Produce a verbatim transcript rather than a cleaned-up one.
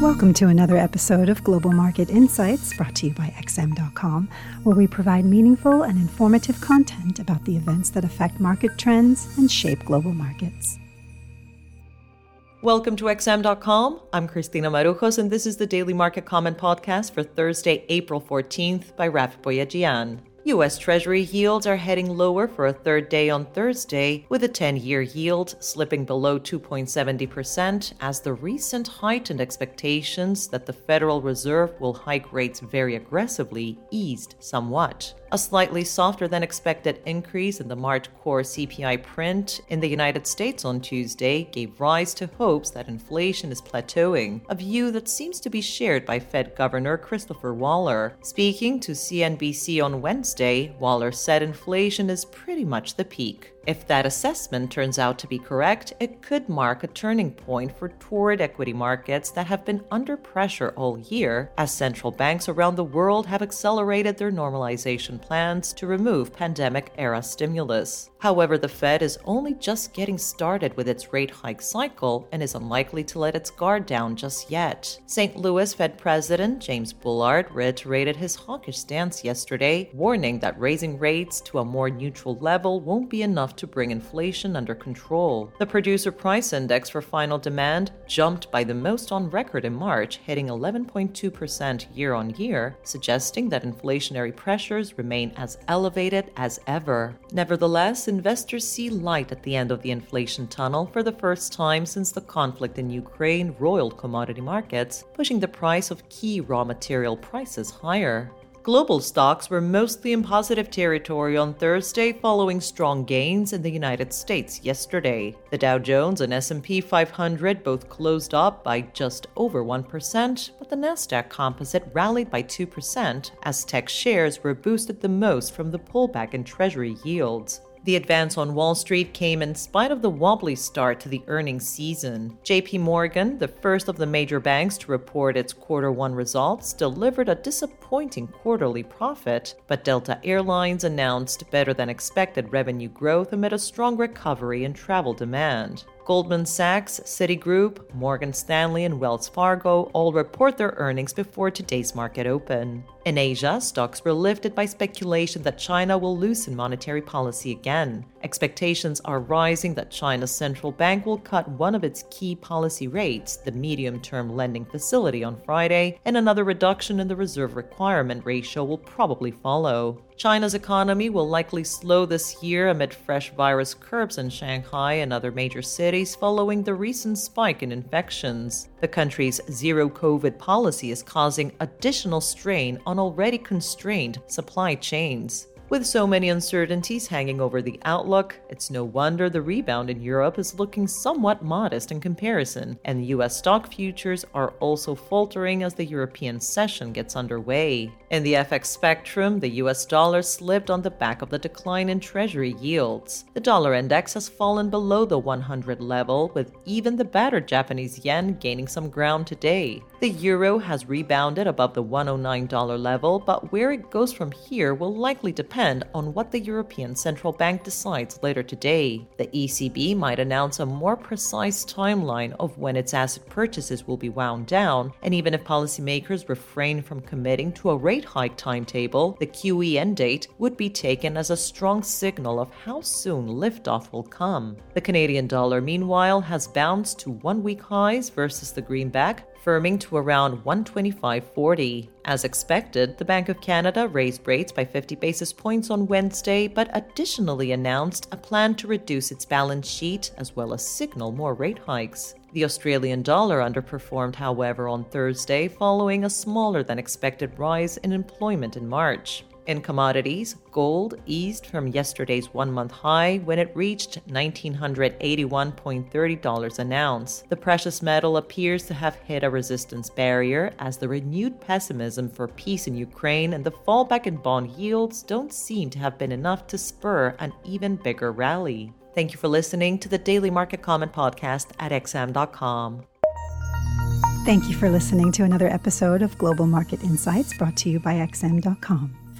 Welcome to another episode of Global Market Insights, brought to you by X M dot com, where we provide meaningful and informative content about the events that affect market trends and shape global markets. Welcome to X M dot com. I'm Cristina Marujos, and this is the Daily Market Comment Podcast for Thursday, April fourteenth by Raf Boyajian. U S. Treasury yields are heading lower for a third day on Thursday, with a ten-year yield slipping below two point seven zero percent as the recent heightened expectations that the Federal Reserve will hike rates very aggressively eased somewhat. A slightly softer-than-expected increase in the March core C P I print in the United States on Tuesday gave rise to hopes that inflation is plateauing, a view that seems to be shared by Fed Governor Christopher Waller. Speaking to C N B C on Wednesday, Waller said inflation is pretty much the peak. If that assessment turns out to be correct, it could mark a turning point for toward equity markets that have been under pressure all year, as central banks around the world have accelerated their normalization plans to remove pandemic-era stimulus. However, the Fed is only just getting started with its rate hike cycle and is unlikely to let its guard down just yet. Saint Louis Fed President James Bullard reiterated his hawkish stance yesterday, warning that raising rates to a more neutral level won't be enough to bring inflation under control. The producer price index for final demand jumped by the most on record in March, hitting eleven point two percent year-on-year, suggesting that inflationary pressures remain as elevated as ever. Nevertheless, investors see light at the end of the inflation tunnel for the first time since the conflict in Ukraine roiled commodity markets, pushing the price of key raw material prices higher. Global stocks were mostly in positive territory on Thursday following strong gains in the United States yesterday. The Dow Jones and S and P five hundred both closed up by just over one percent, but the Nasdaq Composite rallied by two percent as tech shares were boosted the most from the pullback in Treasury yields. The advance on Wall Street came in spite of the wobbly start to the earnings season. J P Morgan, the first of the major banks to report its quarter one results, delivered a disappointing quarterly profit, but Delta Airlines announced better-than-expected revenue growth amid a strong recovery in travel demand. Goldman Sachs, Citigroup, Morgan Stanley, and Wells Fargo all report their earnings before today's market open. In Asia, stocks were lifted by speculation that China will loosen monetary policy again. Expectations are rising that China's central bank will cut one of its key policy rates, the medium-term lending facility, on Friday, and another reduction in the reserve requirement ratio will probably follow. China's economy will likely slow this year amid fresh virus curbs in Shanghai and other major cities following the recent spike in infections. The country's zero-COVID policy is causing additional strain on already constrained supply chains. With so many uncertainties hanging over the outlook, it's no wonder the rebound in Europe is looking somewhat modest in comparison, and U S stock futures are also faltering as the European session gets underway. In the F X spectrum, the U S dollar slipped on the back of the decline in Treasury yields. The dollar index has fallen below the one hundred level, with even the battered Japanese yen gaining some ground today. The euro has rebounded above the one oh nine dollar level, but where it goes from here will likely depend on what the European Central Bank decides later today. The E C B might announce a more precise timeline of when its asset purchases will be wound down, and even if policymakers refrain from committing to a rate hike timetable, the Q E end date would be taken as a strong signal of how soon liftoff will come. The Canadian dollar, meanwhile, has bounced to one-week highs versus the greenback, firming to around one twenty-five forty. As expected, the Bank of Canada raised rates by fifty basis points on Wednesday, but additionally announced a plan to reduce its balance sheet as well as signal more rate hikes. The Australian dollar underperformed, however, on Thursday following a smaller-than-expected rise in employment in March. In commodities, gold eased from yesterday's one-month high when it reached one thousand nine hundred eighty-one dollars and thirty cents an ounce. The precious metal appears to have hit a resistance barrier as the renewed pessimism for peace in Ukraine and the fallback in bond yields don't seem to have been enough to spur an even bigger rally. Thank you for listening to the Daily Market Comment Podcast at X M dot com. Thank you for listening to another episode of Global Market Insights brought to you by X M dot com.